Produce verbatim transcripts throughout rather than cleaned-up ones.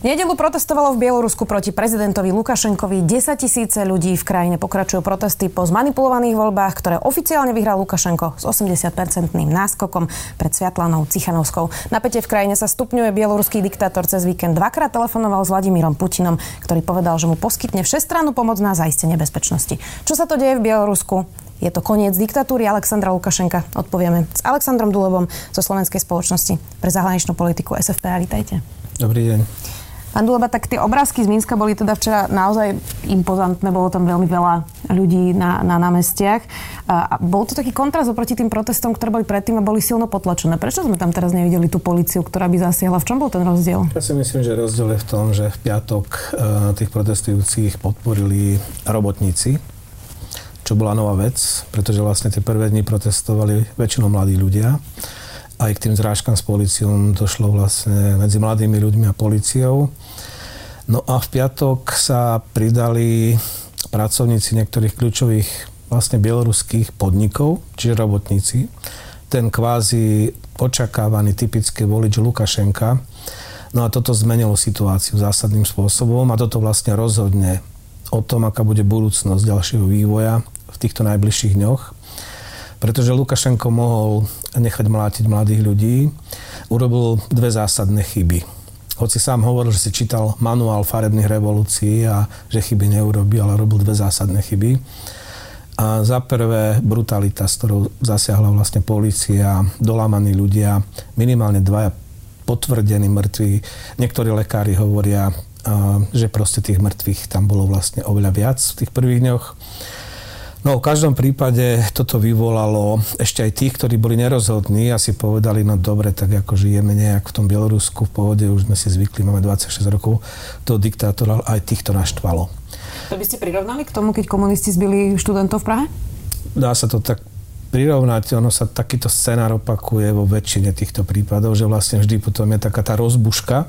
V nedeľu protestovalo v Bielorusku proti prezidentovi Lukašenkovi desaťtisíc ľudí. V krajine pokračujú protesty po zmanipulovaných voľbách, ktoré oficiálne vyhral Lukašenko s osemdesiatpercentným náskokom pred Svetlanou Cichanouskou. Napätie v krajine sa stupňuje. Bieloruský diktátor cez víkend dvakrát telefonoval s Vladimírom Putinom, ktorý povedal, že mu poskytne všestrannú pomoc na zaistenie bezpečnosti. Čo sa to deje v Bielorusku? Je to koniec diktatúry Alexandra Lukašenka? Odpovieme s Alexandrom Dulebom zo Slovenskej spoločnosti pre zahraničnú politiku es ef pé á. Vítajte. Dobrý deň. Pán Duleba, tak tie obrázky z Minska boli teda včera naozaj impozantné, bolo tam veľmi veľa ľudí na, na námestiach. A, a bol to taký kontrast oproti tým protestom, ktoré boli predtým a boli silno potlačené. Prečo sme tam teraz nevideli tú políciu, ktorá by zasiahla? V čom bol ten rozdiel? Ja si myslím, že rozdiel je v tom, že v piatok uh, tých protestujúcich podporili robotníci, čo bola nová vec, pretože vlastne tie prvé dni protestovali väčšinou mladí ľudia. Aj k tým zrážkam s políciou došlo vlastne medzi mladými ľuďmi a políciou. No a v piatok sa pridali pracovníci niektorých kľúčových vlastne bieloruských podnikov, čiže robotníci. Ten kvázi očakávaný typický volič Lukašenka. No a toto zmenilo situáciu zásadným spôsobom a toto vlastne rozhodne o tom, aká bude budúcnosť ďalšieho vývoja v týchto najbližších dňoch. Pretože Lukašenko mohol nechať mlátiť mladých ľudí, urobil dve zásadné chyby. Hoci sám hovoril, že si čítal manuál farebných revolúcií a že chyby neurobil, ale robil dve zásadné chyby. A za prvé brutalita, s ktorou zasiahla vlastne polícia, dolámaní ľudia, minimálne dvaja potvrdení mŕtvi. Niektorí lekári hovoria, že proste tých mŕtvych tam bolo vlastne oveľa viac v tých prvých dňoch. No, v každom prípade toto vyvolalo ešte aj tých, ktorí boli nerozhodní a si povedali, no dobre, tak ako žijeme nejak v tom Bielorusku, v pohode, už sme si zvykli, máme dvadsaťšesť rokov, toho diktátora aj tých to naštvalo. To by ste prirovnali k tomu, keď komunisti zbili študentov v Prahe? Dá sa to tak prirovnať, ono sa takýto scenár opakuje vo väčšine týchto prípadov, že vlastne vždy potom je taká tá rozbuška,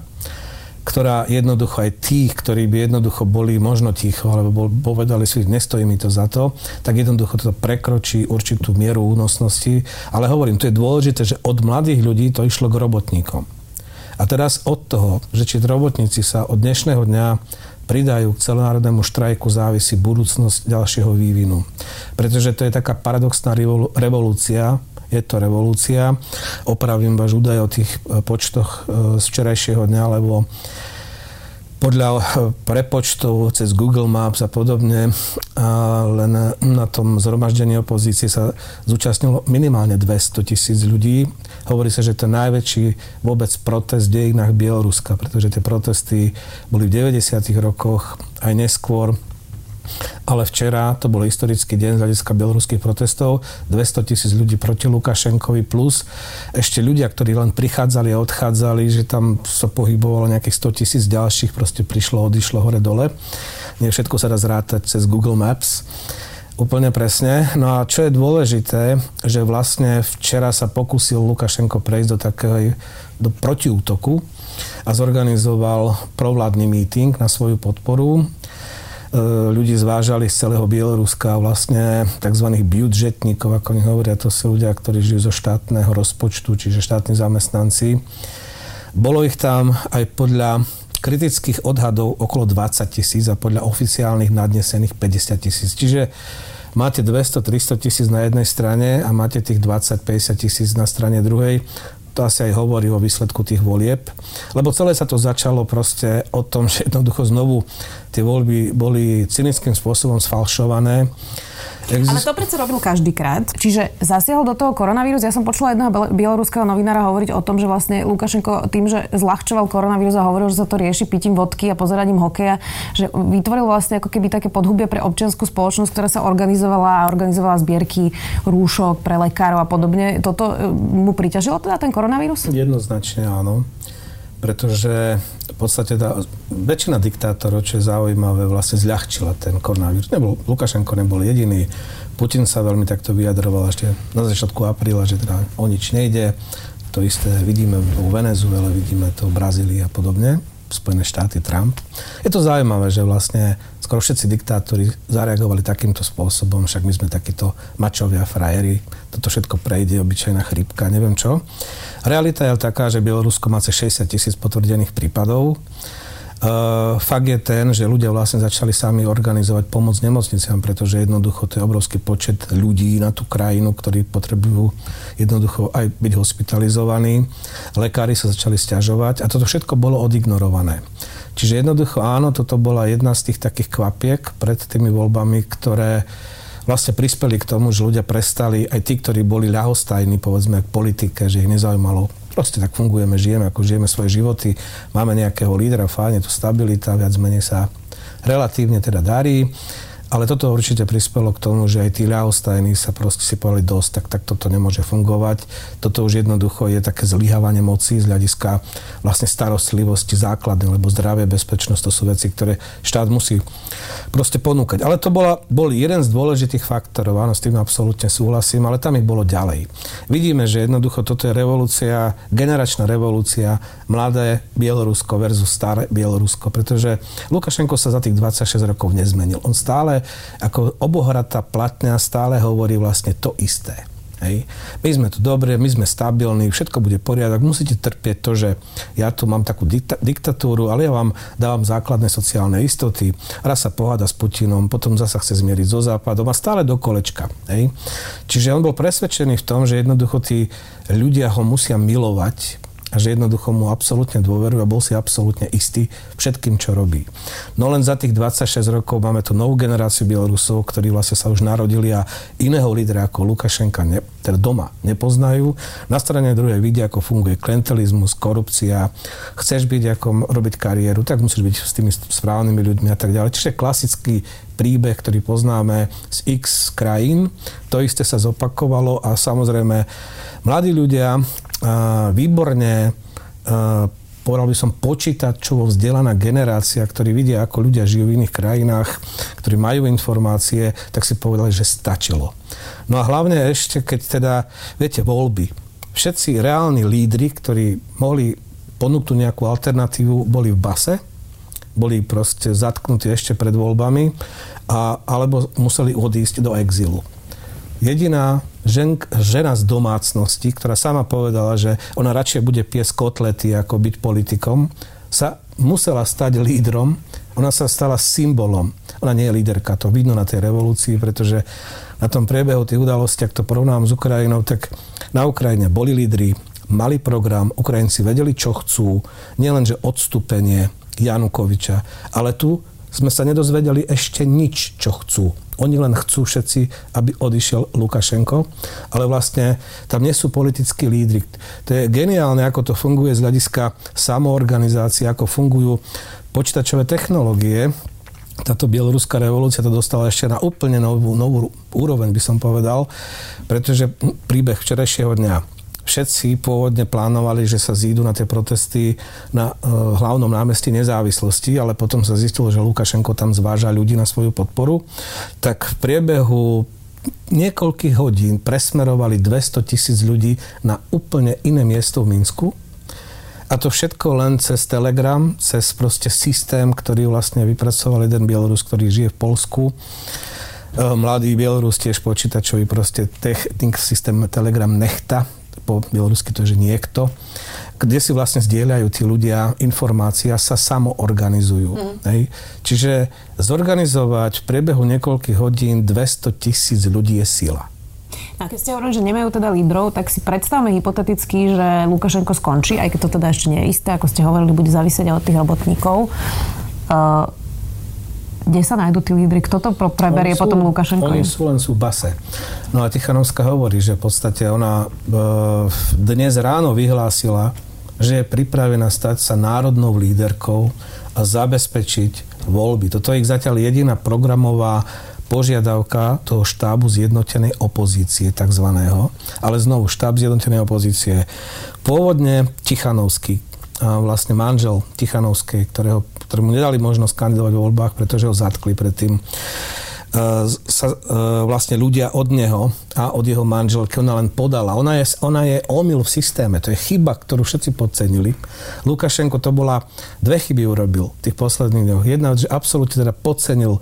ktorá jednoducho aj tých, ktorí by jednoducho boli možno ticho, alebo povedali si, nestojí mi to za to, tak jednoducho to prekročí určitú mieru únosnosti. Ale hovorím, to je dôležité, že od mladých ľudí to išlo k robotníkom. A teraz od toho, že či robotníci sa od dnešného dňa pridajú k celonárodnému štrajku, závisí budúcnosť ďalšieho vývinu. Pretože to je taká paradoxná revolúcia, je to revolúcia. Opravím váš údaj o tých počtoch z včerajšieho dňa, lebo podľa prepočtov cez Google Maps a podobne, len na tom zhromaždení opozície sa zúčastnilo minimálne dvestotisíc ľudí. Hovorí sa, že to je najväčší vôbec protest v dejinách Bieloruska, pretože tie protesty boli v deväťdesiatych rokoch aj neskôr. Ale včera, to bol historický deň z hľadiska bieloruských protestov, dvestotisíc ľudí proti Lukašenkovi plus ešte ľudia, ktorí len prichádzali a odchádzali, že tam sa pohybovalo nejakých stotisíc ďalších, proste prišlo, odišlo hore dole. Nie všetko sa dá zrátať cez Google Maps. Úplne presne. No a čo je dôležité, že vlastne včera sa pokusil Lukašenko prejsť do takého do protiútoku a zorganizoval provládny míting na svoju podporu. Ľudí zvážali z celého Bieloruska vlastne tzv. Budžetníkov, ako oni hovoria, to sú ľudia, ktorí žijú zo štátneho rozpočtu, čiže štátni zamestnanci. Bolo ich tam aj podľa kritických odhadov okolo dvadsať tisíc a podľa oficiálnych nadnesených päťdesiat tisíc. Čiže máte dvesto až tristo tisíc na jednej strane a máte tých dvadsať až päťdesiat tisíc na strane druhej. To asi aj hovorí o výsledku tých volieb. Lebo celé sa to začalo proste o tom, že jednoducho znovu tie voľby boli cynickým spôsobom sfalšované. Exist... Ale to predsa robil každý krát. Čiže zasiahol do toho koronavírus. Ja som počula jedného bieloruského novinára hovoriť o tom, že vlastne Lukašenko tým, že zľahčoval koronavírus a hovoril, že sa to rieši pitím vodky a pozeraním hokeja, že vytvoril vlastne ako keby také podhubie pre občiansku spoločnosť, ktorá sa organizovala a organizovala zbierky rúšok pre lekárov a podobne. Toto mu priťažilo teda ten koronavírus? Jednoznačne áno. Pretože v podstate tá väčšina diktátorov, čo je zaujímavé, vlastne zľahčila ten koronavírus. Nebol, Lukašenko nebol jediný. Putin sa veľmi takto vyjadroval ešte na začiatku apríla, že teda o nič nejde. To isté vidíme vo Venezuele, vidíme to v Brazílii a podobne. Spojené štáty, Trump. Je to zaujímavé, že vlastne skoro všetci diktátori zareagovali takýmto spôsobom, však my sme takíto mačovia, frajeri, toto všetko prejde, obyčajná chrípka, neviem čo. Realita je taká, že Bielorusko má cez šesťdesiat tisíc potvrdených prípadov. Uh, fakt je ten, že ľudia vlastne začali sami organizovať pomoc nemocniciam, pretože jednoducho to je obrovský počet ľudí na tú krajinu, ktorí potrebujú jednoducho aj byť hospitalizovaní. Lekári sa začali sťažovať a toto všetko bolo odignorované. Čiže jednoducho áno, toto bola jedna z tých takých kvapiek pred tými voľbami, ktoré vlastne prispeli k tomu, že ľudia prestali, aj tí, ktorí boli ľahostajní, povedzme, k politike, že ich nezaujímalo. Proste tak fungujeme, žijeme, ako žijeme svoje životy, máme nejakého lídera, fajne, tu stabilita, viac menej sa relatívne teda darí, ale toto určite prispelo k tomu, že aj tí ľahostajní sa proste si povedali dosť, tak, tak toto nemôže fungovať. Toto už jednoducho je také zlyhávanie moci z hľadiska vlastne starostlivosti základnej, lebo zdravie, bezpečnosť, to sú veci, ktoré štát musí proste ponúkať. Ale to bola, bol jeden z dôležitých faktorov, áno, s tým absolútne súhlasím, ale tam ich bolo ďalej. Vidíme, že jednoducho toto je revolúcia, generačná revolúcia, mladé Bielorusko versus staré Bielorusko, pretože Lukašenko sa za tých dvadsaťšesť rokov nezmenil. On stále ako obohratá platňa stále hovorí vlastne to isté. Hej. My sme tu dobre, my sme stabilní, všetko bude poriadok, musíte trpieť to, že ja tu mám takú dikta- diktatúru, ale ja vám dávam základné sociálne istoty. Raz sa poháda s Putinom, potom zasa chce zmieriť so Západom a stále do kolečka. Hej. Čiže on bol presvedčený v tom, že jednoducho tí ľudia ho musia milovať a že jednoducho mu absolútne dôverujú a bol si absolútne istý všetkým, čo robí. No len za tých dvadsaťšesť rokov máme tu novú generáciu Bielorusov, ktorí vlastne sa už narodili a iného lídera ako Lukašenka ne, teda doma nepoznajú. Na strane druhej vidia, ako funguje klientelizmus, korupcia. Chceš byť, ako robiť kariéru, tak musíš byť s tými správnymi ľuďmi a tak ďalej. Čiže klasický príbeh, ktorý poznáme z X krajín. To isté sa zopakovalo a samozrejme mladí ľudia výborne, povedal by som, počítačovo vzdelaná generácia, ktorí vidia, ako ľudia žijú v iných krajinách, ktorí majú informácie, tak si povedali, že stačilo. No a hlavne ešte, keď teda, viete, voľby. Všetci reálni lídri, ktorí mohli ponúknuť nejakú alternatívu, boli v base, boli proste zatknutí ešte pred voľbami a, alebo museli odísť do exilu. Jediná žen, žena z domácnosti, ktorá sama povedala, že ona radšej bude piesť kotlety, ako byť politikom, sa musela stať lídrom. Ona sa stala symbolom. Ona nie je líderka, to vidno na tej revolúcii, pretože na tom priebehu tých udalostí, ak to porovnám s Ukrajinou, tak na Ukrajine boli lídri, mali program, Ukrajinci vedeli, čo chcú, nielenže odstúpenie Janukoviča, ale tu sme sa nedozvedeli ešte nič, čo chcú. Oni len chcú všetci, aby odišiel Lukašenko, ale vlastne tam nie sú politickí lídri. To je geniálne, ako to funguje z hľadiska samoorganizácie, ako fungujú počítačové technológie. Táto bieloruská revolúcia to dostala ešte na úplne novú, novú úroveň, by som povedal, pretože príbeh včerajšieho dňa. Všetci pôvodne plánovali, že sa zídu na tie protesty na e, hlavnom námestí Nezávislosti, ale potom sa zistilo, že Lukašenko tam zváža ľudí na svoju podporu. Tak v priebehu niekoľkých hodín presmerovali dvesto tisíc ľudí na úplne iné miesto v Minsku. A to všetko len cez Telegram, cez proste systém, ktorý vlastne vypracoval jeden Bielorus, ktorý žije v Poľsku. Mladý Bielorus, tiež počítačový, proste technik, systém Telegram Nechta. Po bielorusky to je, že niekto, kde si vlastne zdieľajú tí ľudia informácia, sa samoorganizujú. Mm. Hej. Čiže zorganizovať v priebehu niekoľkých hodín dvesto tisíc ľudí je sila. A keď ste hovorili, že nemajú teda lídrov, tak si predstavme hypoteticky, že Lukašenko skončí, aj keď to teda ešte nie je isté, ako ste hovorili, bude závisieť od tých robotníkov. Uh, kde sa nájdú tí lídri? Kto to preberie sú, potom Lukašenko? Oni sú len sú v base. No a Tichanovská hovorí, že v podstate ona e, dnes ráno vyhlásila, že je pripravená stať sa národnou líderkou a zabezpečiť voľby. Toto je ich zatiaľ jediná programová požiadavka toho štábu zjednotenej opozície, takzvaného. Ale znovu, štáb zjednotenej opozície. Pôvodne Tichanovský, vlastne manžel Tichanovskej, ktorého, ktorému nedali možnosť kandidovať vo voľbách, pretože ho zatkli predtým. sa vlastne ľudia od neho a od jeho manželky, ona len podala. Ona je, ona je omyl v systéme. To je chyba, ktorú všetci podcenili. Lukašenko to bola, dve chyby urobil tých posledných dňoch. Jedna, že absolútne teda podcenil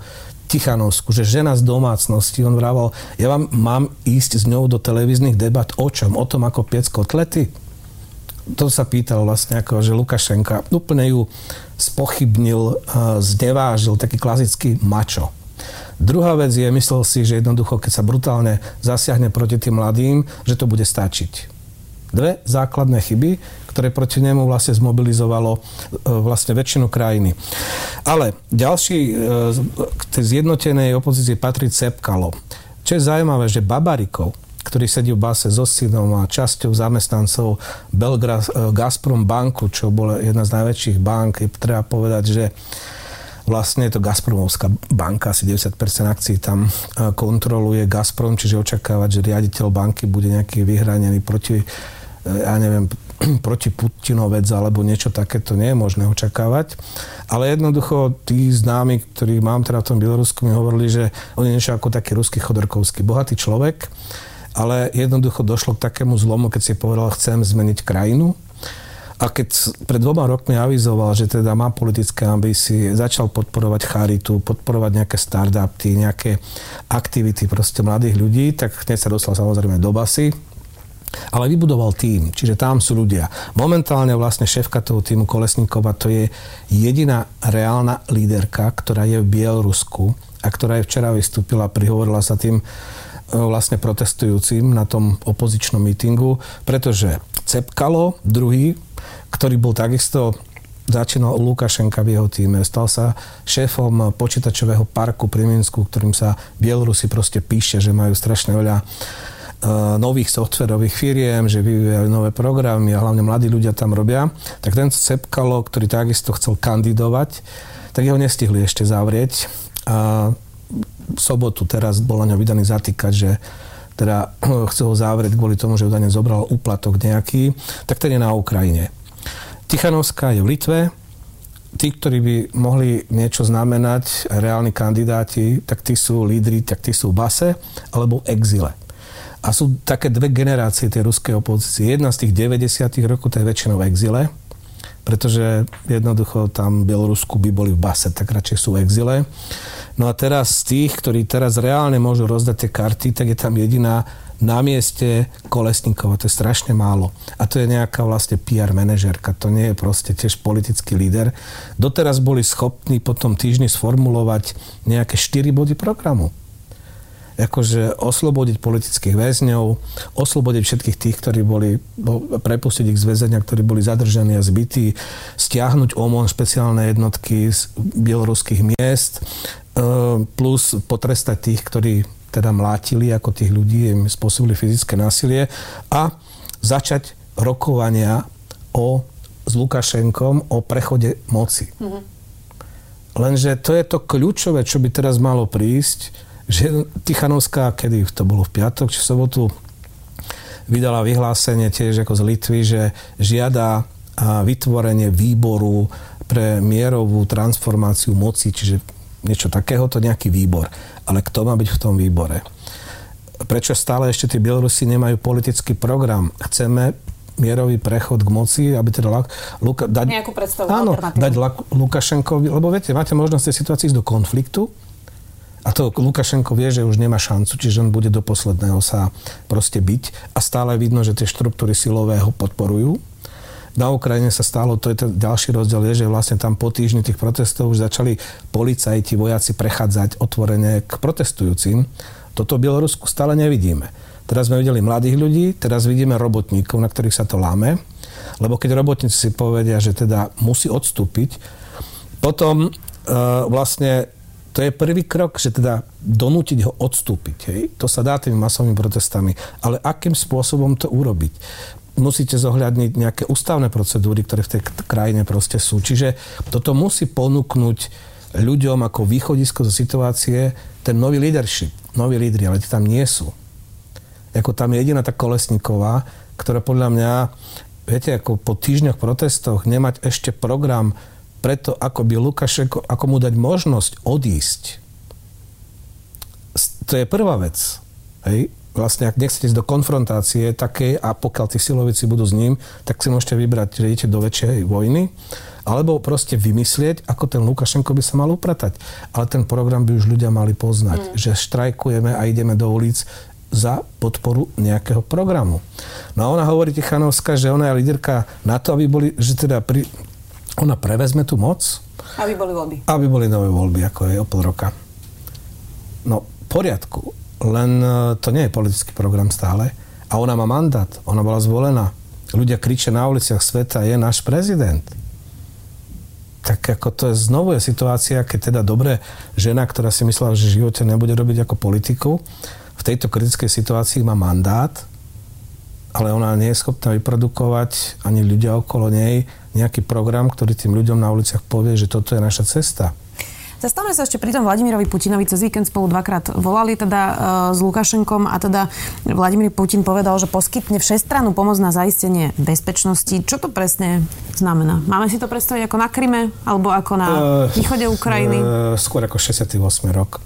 Tichanovskú, že žena z domácnosti, on vraval, ja vám mám ísť s ňou do televíznych debat o čom? O tom, ako piec kotlety? To sa pýtal vlastne ako, že Lukašenka úplne ju spochybnil, znevážil, taký klasický mačo. Druhá vec je, myslel si, že jednoducho, keď sa brutálne zasiahne proti tým mladým, že to bude stačiť. Dve základné chyby, ktoré proti nemu vlastne zmobilizovalo vlastne väčšinu krajiny. Ale ďalší k tej zjednotenej opozícii patrí Cepkalo. Čo je zaujímavé, že Babarikov, ktorý sedí v base so synom a časťou zamestnancov Belgras, Gazprom banku, čo bola jedna z najväčších bank, treba povedať, že vlastne je to Gazpromovská banka, asi deväťdesiat percent akcií tam kontroluje Gazprom, čiže očakávať, že riaditeľ banky bude nejaký vyhranený proti, ja neviem, proti Putinovec alebo niečo takéto, nie je možné očakávať. Ale jednoducho tí známi, ktorí mám teda v tom Bielorusku, mi hovorili, že on je niečo ako taký ruský Chodorkovský, bohatý človek, ale jednoducho došlo k takému zlomu, keď si povedal, chcem zmeniť krajinu. A keď pred dvoma rokmi avizoval, že teda má politické ambície, začal podporovať charitu, podporovať nejaké startupy, nejaké aktivity proste mladých ľudí, tak hneď sa dostal samozrejme do basy. Ale vybudoval tím, čiže tam sú ľudia. Momentálne vlastne šéfka toho týmu Kolesníková, to je jediná reálna líderka, ktorá je v Bielorusku a ktorá je včera vystúpila, prihovorila sa tým vlastne protestujúcim na tom opozičnom mítingu, pretože Cepkalo, druhý, ktorý bol takisto, začínal u Lukašenka v jeho týme, stal sa šéfom počítačového parku pri Minsku, ktorým sa Bielorusi proste píše, že majú strašne veľa nových softverových firiem, že vyvíjajú nové programy a hlavne mladí ľudia tam robia, tak ten Cepkalo, ktorý takisto chcel kandidovať, tak jeho nestihli ešte zavrieť. A v sobotu teraz bol na ňo vydaný zatýkač, že teda chce ho zavrieť kvôli tomu, že údajne zobral úplatok nejaký, tak ten je na Ukrajine. Tichanovská je v Litve. Tí, ktorí by mohli niečo znamenať, reálni kandidáti, tak tí sú lídri, tak tí sú v base alebo v exile. A sú také dve generácie tej ruskej opozície. Jedna z tých deväťdesiatych rokov, to je väčšinou v exile, pretože jednoducho tam v Bielorusku by boli v base, tak radšej sú v exile. No a teraz z tých, ktorí teraz reálne môžu rozdať tie karty, tak je tam jediná na mieste Kolesníková. To je strašne málo. A to je nejaká vlastne pé er manažérka. To nie je proste tiež politický líder. Doteraz boli schopní po tom týždni sformulovať nejaké štyri body programu. Akože oslobodiť politických väzňov, oslobodiť všetkých tých, ktorí boli, prepustiť ich z väzenia, ktorí boli zadržaní a zbytí, stiahnuť ó em ó en špeciálne jednotky z bieloruských miest, plus potrestať tých, ktorí teda mlátili ako tých ľudí, im spôsobili fyzické násilie a začať rokovania o, s Lukašenkom o prechode moci. Mm-hmm. Lenže to je to kľúčové, čo by teraz malo prísť, že Tichanovská, kedy to bolo v piatok, či v sobotu, vydala vyhlásenie tiež ako z Litvy, že žiada vytvorenie výboru pre mierovú transformáciu moci, čiže niečo takéhoto, nejaký výbor. Ale kto má byť v tom výbore? Prečo stále ešte tí Bielorusi nemajú politický program? Chceme mierový prechod k moci, aby teda Lak, Luka, dať, nejakú predstavu, áno, dať Lak, Lukašenkovi, lebo viete, máte možnosť tej situácii ísť do konfliktu a to Lukašenko vie, že už nemá šancu, čiže on bude do posledného sa proste byť a stále vidno, že tie štruktúry silové ho podporujú. Na Ukrajine sa stalo, to je ten ďalší rozdiel, je, že vlastne tam po týždni tých protestov už začali policajti, vojaci prechádzať otvorene k protestujúcim. Toto v Bielorusku stále nevidíme. Teraz sme videli mladých ľudí, teraz vidíme robotníkov, na ktorých sa to láme, lebo keď robotníci si povedia, že teda musí odstúpiť, potom e, vlastne to je prvý krok, že teda donútiť ho odstúpiť. Hej? To sa dá tými masovými protestami. Ale akým spôsobom to urobiť? Musíte zohľadniť nejaké ústavné procedúry, ktoré v tej krajine proste sú. Čiže toto musí ponúknuť ľuďom ako východisko zo situácie ten nový leadership. Noví lídri, ale tí tam nie sú. Jako tam je jediná tá Kolesníková, ktorá podľa mňa, viete, ako po týždňoch protestoch nemať ešte program preto, ako by Lukašenko, ako mu dať možnosť odísť. to je prvá vec. Hej? Vlastne, ak nechcete ísť do konfrontácie také a pokiaľ tí silovici budú s ním, tak si môžete vybrať, že idete do väčšej vojny, alebo proste vymyslieť, ako ten Lukašenko by sa mal upratať. Ale ten program by už ľudia mali poznať, mm. že štrajkujeme a ideme do ulic za podporu nejakého programu. No a ona hovorí, Tichanovská, že ona je líderka na to, aby boli, že teda pri, ona prevezme tú moc. Aby boli voľby. Aby boli nové voľby, ako je o pol roka. No, v poriadku. Len to nie je politický program stále. A ona má mandát. Ona bola zvolená. Ľudia kričia na uliciach sveta, je náš prezident. Tak ako to je, znovu je situácia, keď teda dobre žena, ktorá si myslela, že v živote nebude robiť ako politiku, v tejto kritickej situácii má mandát, ale ona nie je schopná vyprodukovať ani ľudia okolo nej nejaký program, ktorý tým ľuďom na uliciach povie, že toto je naša cesta. Zastavme sa ešte pri tom Vladimirovi Putinovi. Cez víkend spolu dvakrát volali teda e, s Lukašenkom a teda Vladimír Putin povedal, že poskytne všestrannú pomoc na zaistenie bezpečnosti. Čo to presne znamená? Máme si to predstaviť ako na Kryme? Alebo ako na e, východe Ukrajiny? E, skôr ako šesťdesiaty ôsmy rok.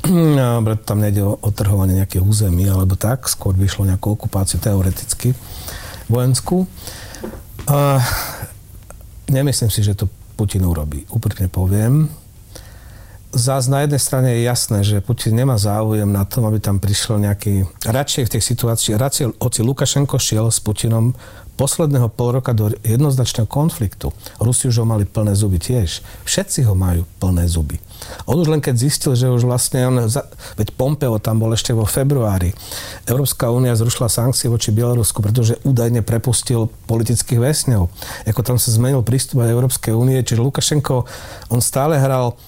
Tam nejde o odtrhovanie nejakých území alebo tak. Skôr by išlo nejakú okupáciu teoreticky vojenskú. E, nemyslím si, že to Putin urobí. Úprimne poviem. Zás na jednej strane je jasné, že Putin nemá záujem na tom, aby tam prišiel nejaký... Radšej v tej situácii, radšej oci Lukašenko šiel s Putinom posledného pol roka do jednoznačného konfliktu. Rusi už ho mali plné zuby tiež. Všetci ho majú plné zuby. On už len keď zistil, že už vlastne... On, veď Pompeo tam bol ešte vo februári. Európska únia zrušila sankcie voči Bielorusku, pretože údajne prepustil politických väzňov. Ako tam sa zmenil prístup aj Európskej únie, čiže Lukašenko, on stále hral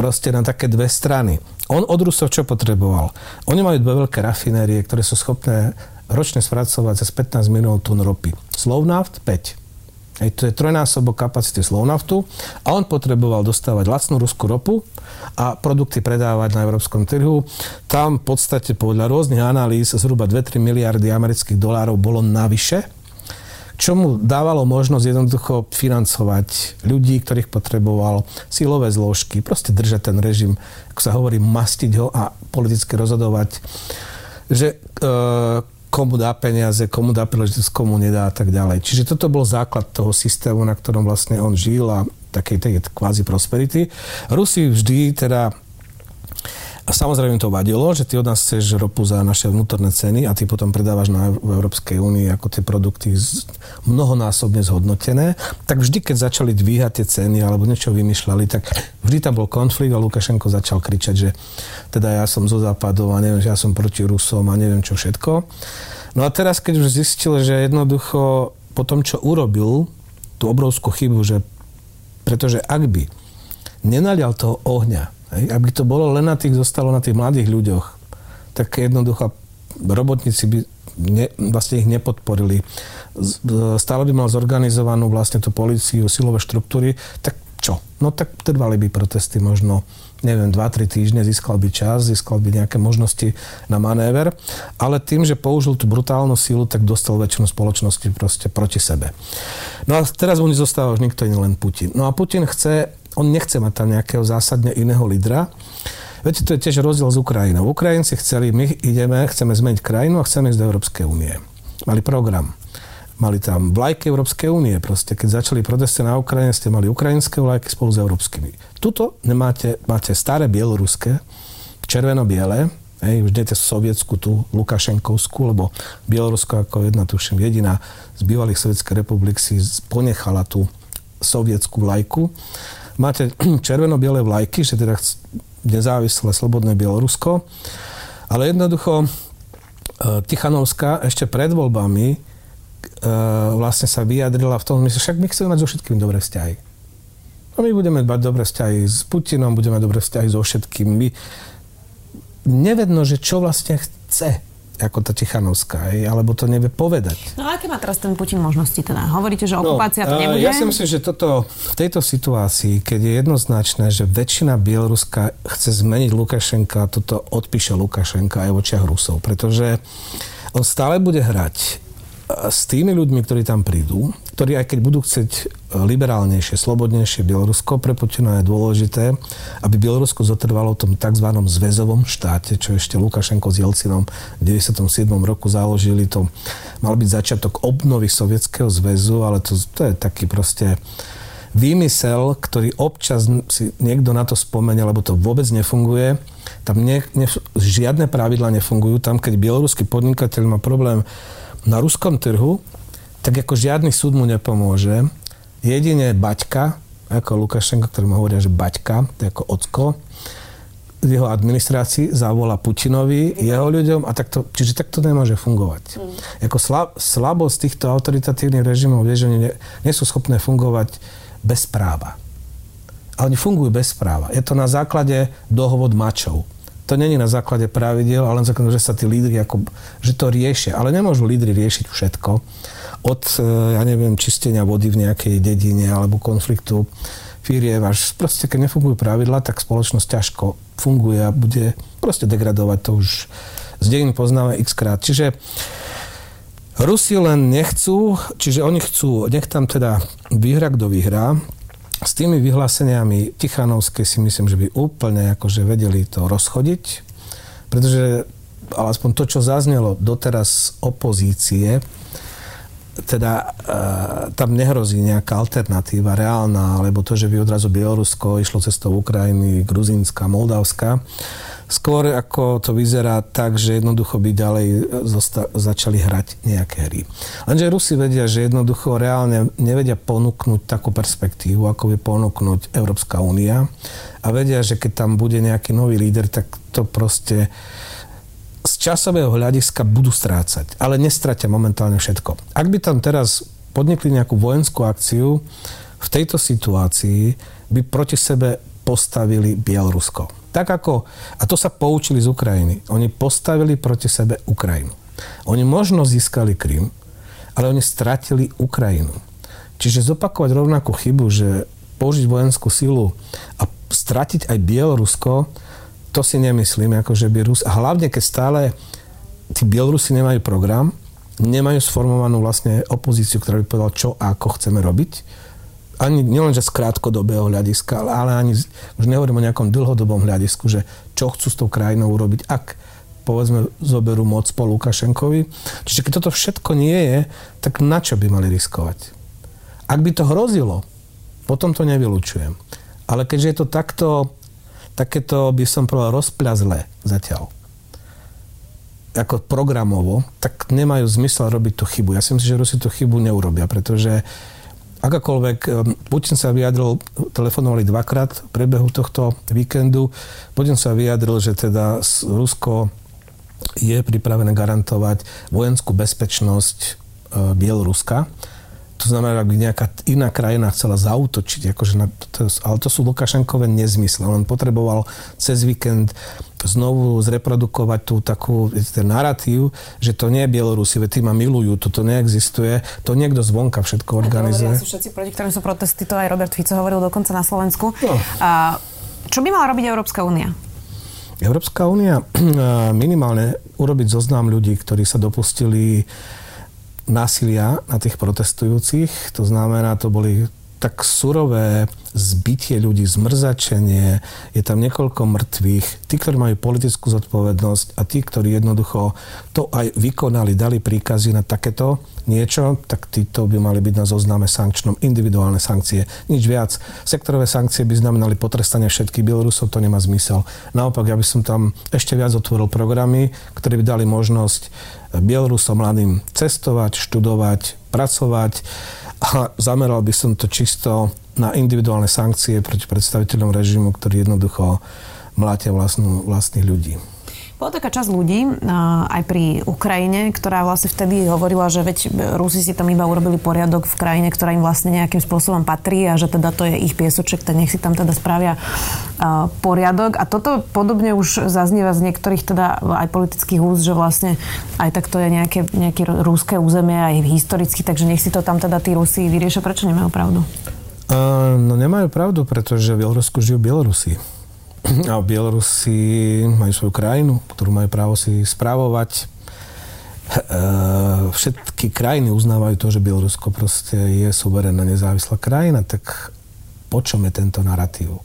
proste na také dve strany. On od Rusov čo potreboval? Oni majú dve veľké rafinérie, ktoré sú schopné ročne spracovať cez pätnásť miliónov tón ropy. Slovnaft päť. Hej, to je trojnásobok kapacity Slovnaftu a on potreboval dostávať lacnú ruskú ropu a produkty predávať na európskom trhu. Tam v podstate podľa rôznych analýz zhruba dve až tri miliardy amerických dolárov bolo navyše, čo mu dávalo možnosť jednoducho financovať ľudí, ktorých potreboval, silové zložky, proste držať ten režim, ako sa hovorí, mastiť ho a politicky rozhodovať, že e, komu dá peniaze, komu dá príležitosť, komu nedá a tak ďalej. Čiže toto bol základ toho systému, na ktorom vlastne on žil a takej tej kvázi prosperity. Rusi vždy teda... A samozrejme to vadilo, že ty od nás chceš ropu za naše vnútorné ceny a ty potom predávaš na Európskej únii ako tie produkty mnohonásobne zhodnotené. Tak vždy, keď začali dvíhať tie ceny alebo niečo vymýšľali, tak vždy tam bol konflikt a Lukašenko začal kričať, že teda ja som zo západov a neviem, že ja som proti Rusom a neviem čo všetko. No a teraz, keď už zistil, že jednoducho po tom, čo urobil, tú obrovskú chybu, že pretože ak by nenalial toho ohňa, hej, aby to bolo len na tých, zostalo na tých mladých ľuďoch, tak jednoducho robotníci by ne, vlastne ich nepodporili. Stále by mal zorganizovanú vlastne tú políciu, silové štruktúry, tak čo? No tak trvali by protesty možno, neviem, dva až tri týždne, získal by čas, získal by nejaké možnosti na manéver, ale tým, že použil tú brutálnu silu, tak dostal väčšinu spoločnosti proste proti sebe. No a teraz mu nezostáva už nikto iný, len Putin. No a Putin chce... On nechce mať tam nejakého zásadne iného lídra. Viete, to je tiež rozdiel s Ukrajinou. Ukrajinci chceli, my ideme, chceme zmeniť krajinu a chceme ísť do Európskej únie. Mali program. Mali tam vlajky Európskej únie. Proste, keď začali protesty na Ukrajine, ste mali ukrajinské vlajky spolu s európskymi. Tuto nemáte, máte staré bieloruské, červeno-biele, hej, už nie sovietsku, tú Lukašenkovskú, lebo Bielorusko ako jedna, tuším, jediná z bývalých Sovietskej republik si ponechala tú sovietskú vlajku. Máte červeno-biele vlajky, že teda nezávislé, slobodné Bielorusko. Ale jednoducho Tichanovská ešte pred voľbami vlastne sa vyjadrila v tom, že však my chceme mať so všetkými dobré vzťahy. A my budeme mať dobré vzťahy s Putinom, budeme mať dobré vzťahy so všetkými. My nevedno, že čo vlastne chce ako tá Tichanovská, alebo to nevie povedať. No a aké má teraz ten Putin možnosti teda? Hovoríte, že okupácia no, to nebude? Ja si myslím, že toto, v tejto situácii, keď je jednoznačné, že väčšina Bieloruska chce zmeniť Lukašenka, toto odpíše Lukašenka aj v očiach Rusov, pretože on stále bude hrať s tými ľuďmi, ktorí tam prídu, ktorí aj keď budú chcieť liberálnejšie, slobodnejšie Bielorusko, pre Putina je dôležité, aby Bielorusko zotrvalo v tom tzv. Zväzovom štáte, čo ešte Lukašenko s Jelcinom v deväťdesiatom siedmom roku založili. To mal byť začiatok obnovy Sovietskeho zväzu, ale to, to je taký proste výmysel, ktorý občas si niekto na to spomenie, lebo to vôbec nefunguje. Tam ne, ne, žiadne pravidlá nefungujú. Tam, keď bieloruský podnikateľ má problém na ruskom trhu, tak ako žiadny súd mu nepomôže. Jedine Baťka, ako Lukašenko, ktorý mu hovoria, že Baťka, to je ako ocko, v jeho administrácii zavolá Putinovi, jeho ľuďom, a takto, čiže takto nemôže fungovať. Mm. Jako slab, slabosť týchto autoritatívnych režimov je, že nie, nie sú schopné fungovať bez práva. Ale oni fungujú bez práva. Je to na základe dohovod mačov. To není na základe pravidiel, ale len základe, že sa tí lídri ako, že to riešia. Ale nemôžu lídri riešiť všetko. Od, ja neviem, čistenia vody v nejakej dedine alebo konfliktu firiev. Až proste, keď nefungujú pravidla, tak spoločnosť ťažko funguje a bude proste degradovať. To už z dejín poznáme x-krát. Čiže Rusi len nechcú, čiže oni chcú, nech tam teda vyhra, kto vyhrá. S tými vyhláseniami Tichanovskej si myslím, že by úplne akože vedeli to rozchodiť, pretože aspoň to, čo zaznelo doteraz opozície, teda e, tam nehrozí nejaká alternatíva reálna, alebo to, že by odrazu Bielorusko išlo cestou Ukrajiny, Gruzínska, Moldavska. Skôr ako to vyzerá tak, že jednoducho by ďalej zosta- začali hrať nejaké hry. Lenže Rusi vedia, že jednoducho reálne nevedia ponúknuť takú perspektívu, ako by ponúknuť Európska únia. A vedia, že keď tam bude nejaký nový líder, tak to proste z časového hľadiska budú strácať. Ale nestratia momentálne všetko. Ak by tam teraz podnikli nejakú vojenskú akciu, v tejto situácii by proti sebe postavili Bielorusko. Tak ako, a to sa poučili z Ukrajiny. Oni postavili proti sebe Ukrajinu. Oni možno získali Krym, ale oni stratili Ukrajinu. Čiže zopakovať rovnakú chybu, že použiť vojenskú silu a stratiť aj Bielorusko, to si nemyslím, akože by Rus... A hlavne, keď stále tí Bielorusi nemajú program, nemajú sformovanú vlastne opozíciu, ktorá by povedala, čo a ako chceme robiť. Ani nielenže z krátkodobého hľadiska, ale ani, už nehovorím o nejakom dlhodobom hľadisku, že čo chcú s tou krajinou urobiť, ak, povedzme, zoberú moc po Lukašenkovi. Čiže keď toto všetko nie je, tak na čo by mali riskovať? Ak by to hrozilo, potom to nevylučujem. Ale keďže je to takto, takéto by som povedal rozpľazlé zatiaľ, ako programovo, tak nemajú zmysel robiť tú chybu. Ja si myslím, že Rusi tú chybu neurobia, pretože akákoľvek, Putin sa vyjadril, telefonovali dvakrát v priebehu tohto víkendu, Putin sa vyjadril, že teda Rusko je pripravené garantovať vojenskú bezpečnosť Bieloruska. To znamená, ak by nejaká iná krajina chcela zaútočiť, akože na, to, ale to sú Lukašenkové nezmysly. On potreboval cez víkend znovu zreprodukovať tú takú, ten narratív, že to nie je Bielorusi, veď tí ma milujú, toto neexistuje, to niekto zvonka všetko organizuje. A sú všetci, proti ktorým sú protesty, to aj Robert Fico hovoril dokonca na Slovensku. No. A čo by mala robiť Európska únia? Európska únia minimálne urobiť zoznam ľudí, ktorí sa dopustili násilia na tých protestujúcich. To znamená, to boli tak surové zbitie ľudí, zmrzačenie, je tam niekoľko mŕtvych. Tí, ktorí majú politickú zodpovednosť a tí, ktorí jednoducho to aj vykonali, dali príkazy na takéto niečo, tak títo by mali byť na zozname sankčnom. Individuálne sankcie, nič viac. Sektorové sankcie by znamenali potrestanie všetkých Bielorusov, to nemá zmysel. Naopak, ja by som tam ešte viac otvoril programy, ktoré by dali možnosť Bielorusom mladým cestovať, študovať, pracovať. A zameral by som to čisto na individuálne sankcie proti predstaviteľom režimu, ktorí jednoducho mlátia vlastnú, vlastných ľudí. Bola taká časť ľudí, aj pri Ukrajine, ktorá vlastne vtedy hovorila, že veď Rusi si tam iba urobili poriadok v krajine, ktorá im vlastne nejakým spôsobom patrí a že teda to je ich piesoček, tak nech si tam teda spravia poriadok. A toto podobne už zaznieva z niektorých teda aj politických úst, že vlastne aj tak to je nejaké, nejaké ruské územie aj historicky, takže nech si to tam teda tí Rusi vyriešia. Prečo nemajú pravdu? Uh, no nemajú pravdu, pretože v Bielorusku žijú Bielorusi. A Bielorusi majú svoju krajinu, ktorú majú právo si spravovať. všetky krajiny uznávajú to, že Bielorusko proste je suverénna nezávislá krajina, tak po čom je tento narratív?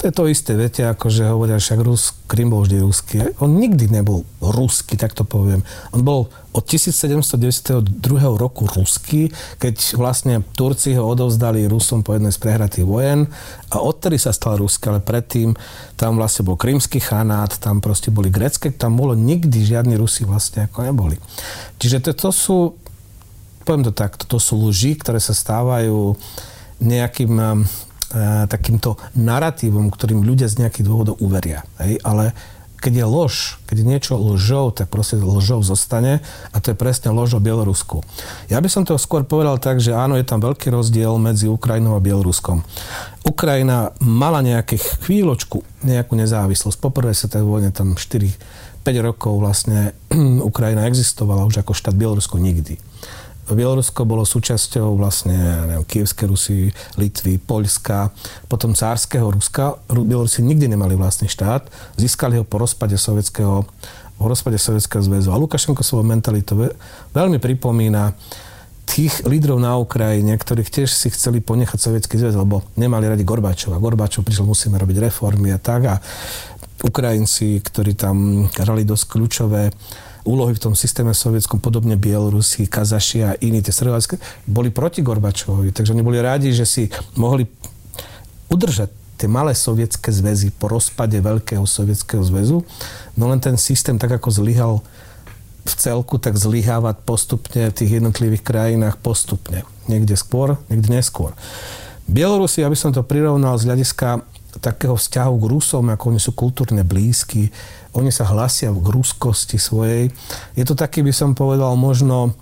To je to isté, viete, akože hovoria, však Rus, Krym bol vždy ruský. On nikdy nebol ruský, tak to poviem. On bol od tisícsedemstodeväťdesiatdva roku ruský, keď vlastne Turci ho odovzdali Rusom po jednej z prehratých vojen a odtedy sa stal ruský, ale predtým tam vlastne bol krymský chanát, tam proste boli grécke, tam bolo nikdy žiadni Rusi vlastne ako neboli. Čiže to sú, poviem to tak, to sú lži, ktoré sa stávajú nejakým takýmto naratívom, ktorým ľudia z nejakých dôvodov uveria. Hej? Ale keď je lož, keď je niečo ložou, tak proste ložou zostane a to je presne lož o Bielorusku. Ja by som to skôr povedal tak, že áno, je tam veľký rozdiel medzi Ukrajinou a Bieloruskom. Ukrajina mala nejaké chvíľočku, nejakú nezávislosť. Po prvej svetovej vojne tam štyri päť rokov vlastne Ukrajina existovala už ako štát, Bielorusko nikdy. Bielorusko bolo súčasťou vlastne neviem, Kyjevskej Rusy, Litvy, Poľska, potom cárskeho Ruska. Bielorusi nikdy nemali vlastný štát. Získali ho po rozpade sovietského, po rozpade sovietského zväzu. A Lukašenko svojou mentalitou veľmi pripomína tých lídrov na Ukrajine, ktorých tiež si chceli ponechať sovietský zväz, lebo nemali radi Gorbačova. Gorbačov prišiel, musíme robiť reformy a tak. A Ukrajinci, ktorí tam hrali dosť kľúčové úlohy v tom systéme sovietskom, podobne Bielorusi, Kazaši a iní, tie stredoazijské, boli proti Gorbačovovi, takže oni boli rádi, že si mohli udržať tie malé sovietské zväzy po rozpade veľkého sovietského zväzu, no len ten systém tak ako zlyhal v celku, tak zlyháva postupne v tých jednotlivých krajinách postupne. Niekde skôr, niekde neskôr. Bielorusi, aby som to prirovnal z hľadiska takého vzťahu k Rusom, ako oni sú kultúrne blízki, oni sa hlasia k ruskosti svojej. Je to taký, by som povedal, možno,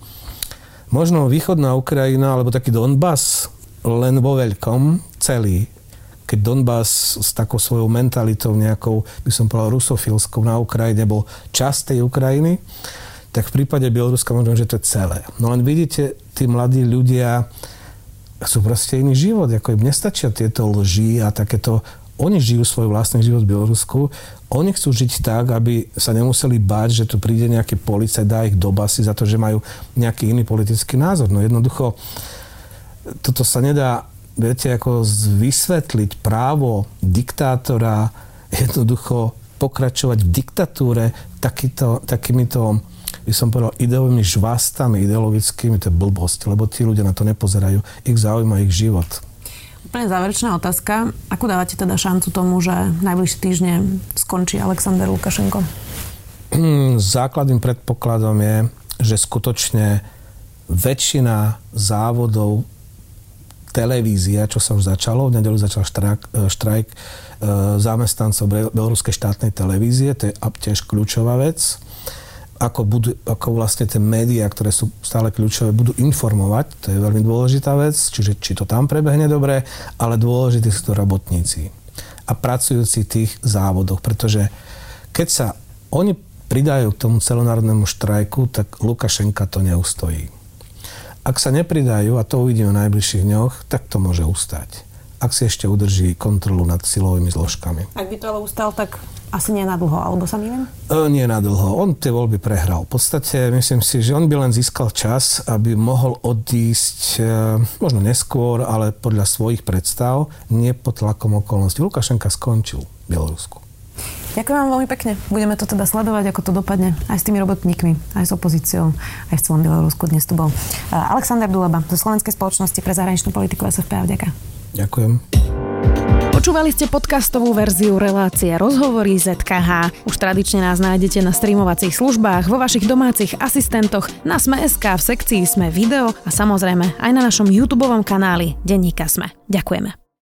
možno východná Ukrajina, alebo taký Donbas, len vo veľkom celý. Keď Donbas s takou svojou mentalitou nejakou, by som povedal, rusofilskou na Ukrajine, bol časť tej Ukrajiny, tak v prípade Bieloruska možno, že to je celé. No len vidíte, tí mladí ľudia sú proste iný život, ako im nestačia tieto lži a takéto. Oni žijú svoj vlastný život v Bielorusku, oni chcú žiť tak, aby sa nemuseli báť, že tu príde nejaký policaj, dá ich do basy za to, že majú nejaký iný politický názor. No jednoducho, toto sa nedá, viete, ako vysvetliť právo diktátora, jednoducho pokračovať v diktatúre takýto, takýmito, by som povedal, ideovými žvastami ideologickými, to je blbosť, lebo tí ľudia na to nepozerajú. Ich zaujíma ich život. Úplne záverečná otázka. Ako dávate teda šancu tomu, že najbližšie týždne skončí Alexander Lukašenko? Základným predpokladom je, že skutočne väčšina závodov televízia, čo sa už začalo, v nedeľu začal štrajk, štrajk zamestnancov Bieloruskej štátnej televízie, to je tiež kľúčová vec. Ako, budú, ako vlastne tie médiá, ktoré sú stále kľúčové, budú informovať. To je veľmi dôležitá vec, čiže či to tam prebehne dobre, ale dôležití sú to robotníci a pracujúci v tých závodoch, pretože keď sa oni pridajú k tomu celonárodnému štrajku, tak Lukašenka to neustojí. Ak sa nepridajú, a to uvidíme v najbližších dňoch, tak to môže ustať. Ak si ešte udrží kontrolu nad silovými zložkami. Ak by to ale ustal, tak asi nie na dlho, alebo sa mýlim? E, nie na dlho. On tie voľby prehral. V podstate myslím si, že on by len získal čas, aby mohol odísť, e, možno neskôr, ale podľa svojich predstav, nie pod tlakom okolností. Lukašenka skončil v Bielorusku. Ďakujem vám veľmi pekne. Budeme to teda sledovať, ako to dopadne aj s tými robotníkmi, aj s opozíciou, aj v celom Bielorusku. Dnes tu bol Alexander Duleba zo Slovenskej spoločnosti pre zahraničnú politiku es ef pé á. Vďaka. Ďakujem. Počúvali ste podcastovú verziu relácie Rozhovory zet ká há. Už tradične nás nájdete na streamovacích službách, vo vašich domácich asistentoch, na Sme bodka es ká, v sekcii Sme video a samozrejme aj na našom YouTubeovom kanáli Denníka Sme. Ďakujeme.